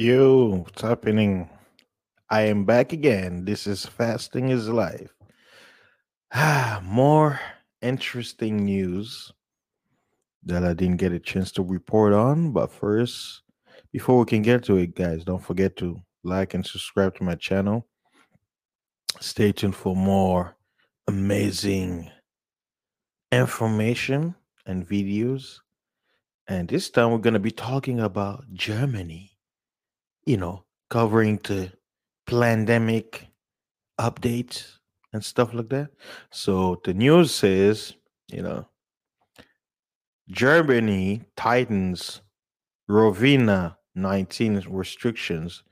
Yo, what's happening? I am back again. This is Fasting is Life. More interesting news that I didn't get a chance to report on. But first, before we can get to it, guys, don't forget to like and subscribe to my channel. Stay tuned for more amazing information and videos. And this time we're going to be talking about Germany. You know, covering the pandemic updates and stuff like that. So the news says, you know, Germany tightens Rovina 19 restrictions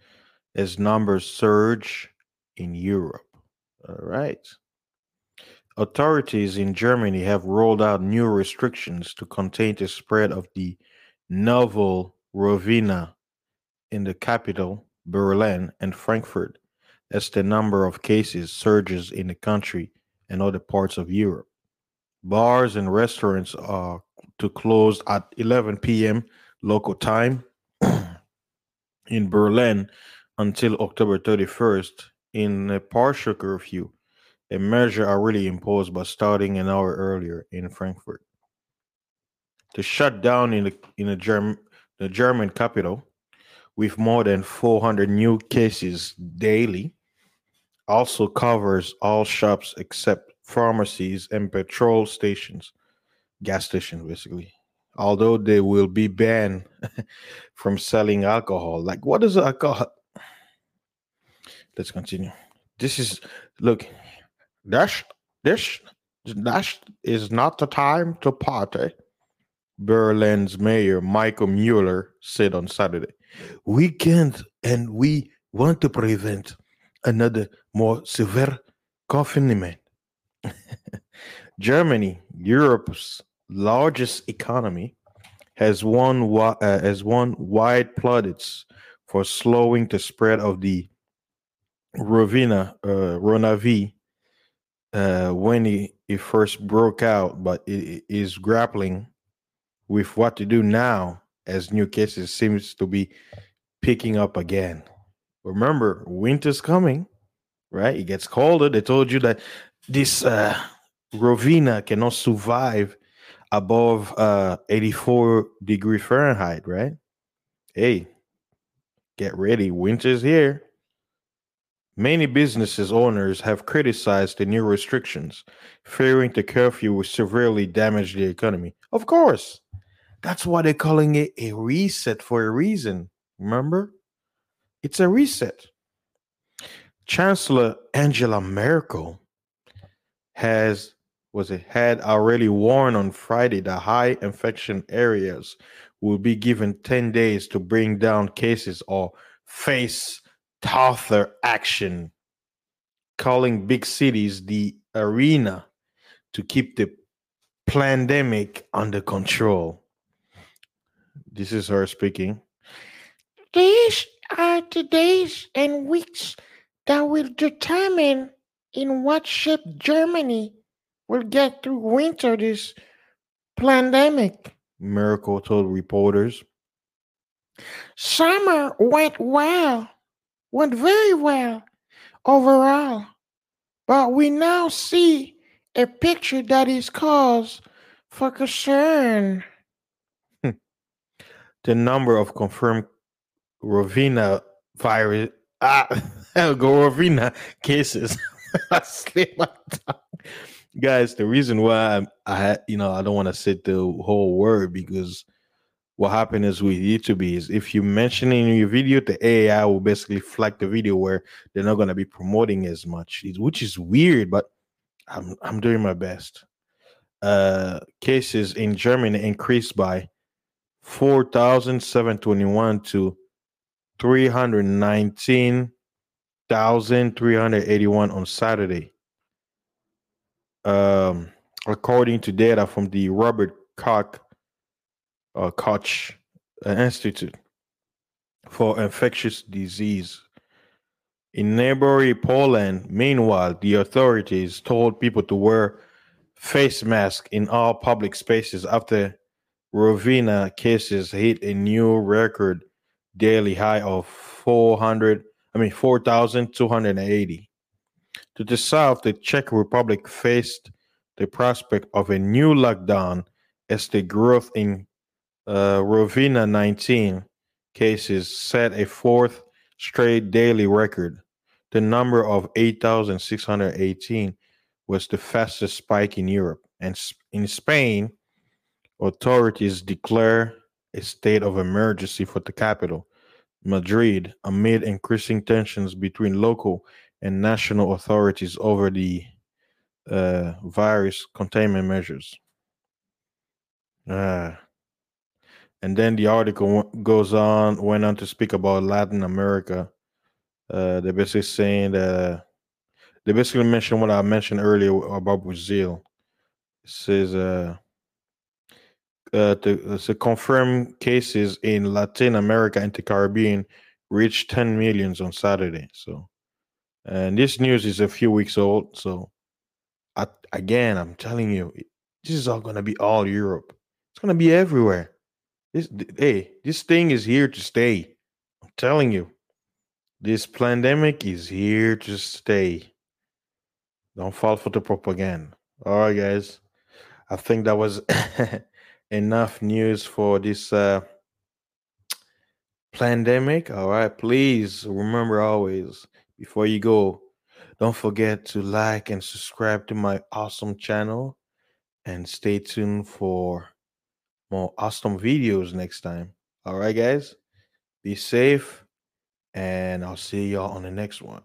as numbers surge in Europe. All right. Authorities in Germany have rolled out new restrictions to contain the spread of the novel Rovina in the capital, Berlin, and Frankfurt, as the number of cases surges in the country and other parts of Europe. Bars and restaurants are to close at 11 p.m. local time in Berlin until October 31st in a partial curfew, a measure already imposed by starting an hour earlier in Frankfurt. The shutdown in the German capital, with more than 400 new cases daily, also covers all shops except pharmacies and petrol stations, gas stations basically, although they will be banned from selling alcohol. Like, what is alcohol? Let's continue. This is, look, that is not the time to party, Berlin's mayor Michael Müller said on Saturday. We can't, and we want to prevent another more severe confinement. Germany, Europe's largest economy, has won wide plaudits for slowing the spread of the Ronavi when it first broke out, but it is grappling with what to do now as new cases seems to be picking up again. Remember, winter's coming, right? It gets colder. They told you that this Rovina cannot survive above 84 degrees Fahrenheit, right? Hey, get ready. Winter's here. Many businesses owners have criticized the new restrictions, fearing the curfew will severely damage the economy. Of course. That's why they're calling it a reset for a reason. Remember? It's a reset. Chancellor Angela Merkel had already warned on Friday that high infection areas will be given 10 days to bring down cases or face tougher action, calling big cities the arena to keep the pandemic under control. This is her speaking. These are the days and weeks that will determine in what shape Germany will get through winter this pandemic, Merkel told reporters. Summer went very well overall, but we now see a picture that is cause for concern. The number of confirmed Rovina virus Rovina cases. I slipped my tongue. Guys, the reason why I don't want to say the whole word, because what happened is with YouTube is if you mention in your video, the AI will basically flag the video where they're not going to be promoting as much, which is weird, but I'm doing my best. Cases in Germany increased by 4,721 to 319,381 on Saturday, according to data from the Robert Koch Institute for Infectious Disease. In neighboring Poland, meanwhile, the authorities told people to wear face masks in all public spaces after Rovina cases hit a new record daily high of 4,280. To the south, the Czech Republic faced the prospect of a new lockdown as the growth in Rovina 19 cases set a fourth straight daily record. The number of 8,618 was the fastest spike in Europe. And in Spain, authorities declare a state of emergency for the capital, Madrid, amid increasing tensions between local and national authorities over the virus containment measures. And then the article went on to speak about Latin America. They basically mentioned what I mentioned earlier about Brazil. It says to confirm cases in Latin America and the Caribbean reached 10 million on Saturday. So, and this news is a few weeks old. So, again, I'm telling you, this is all going to be all Europe. It's going to be everywhere. This thing is here to stay. I'm telling you, this pandemic is here to stay. Don't fall for the propaganda. All right, guys. I think that was enough news for this pandemic. All right, please remember always, before you go, don't forget to like and subscribe to my awesome channel, and stay tuned for more awesome videos next time. All right, guys, be safe, and I'll see y'all on the next one.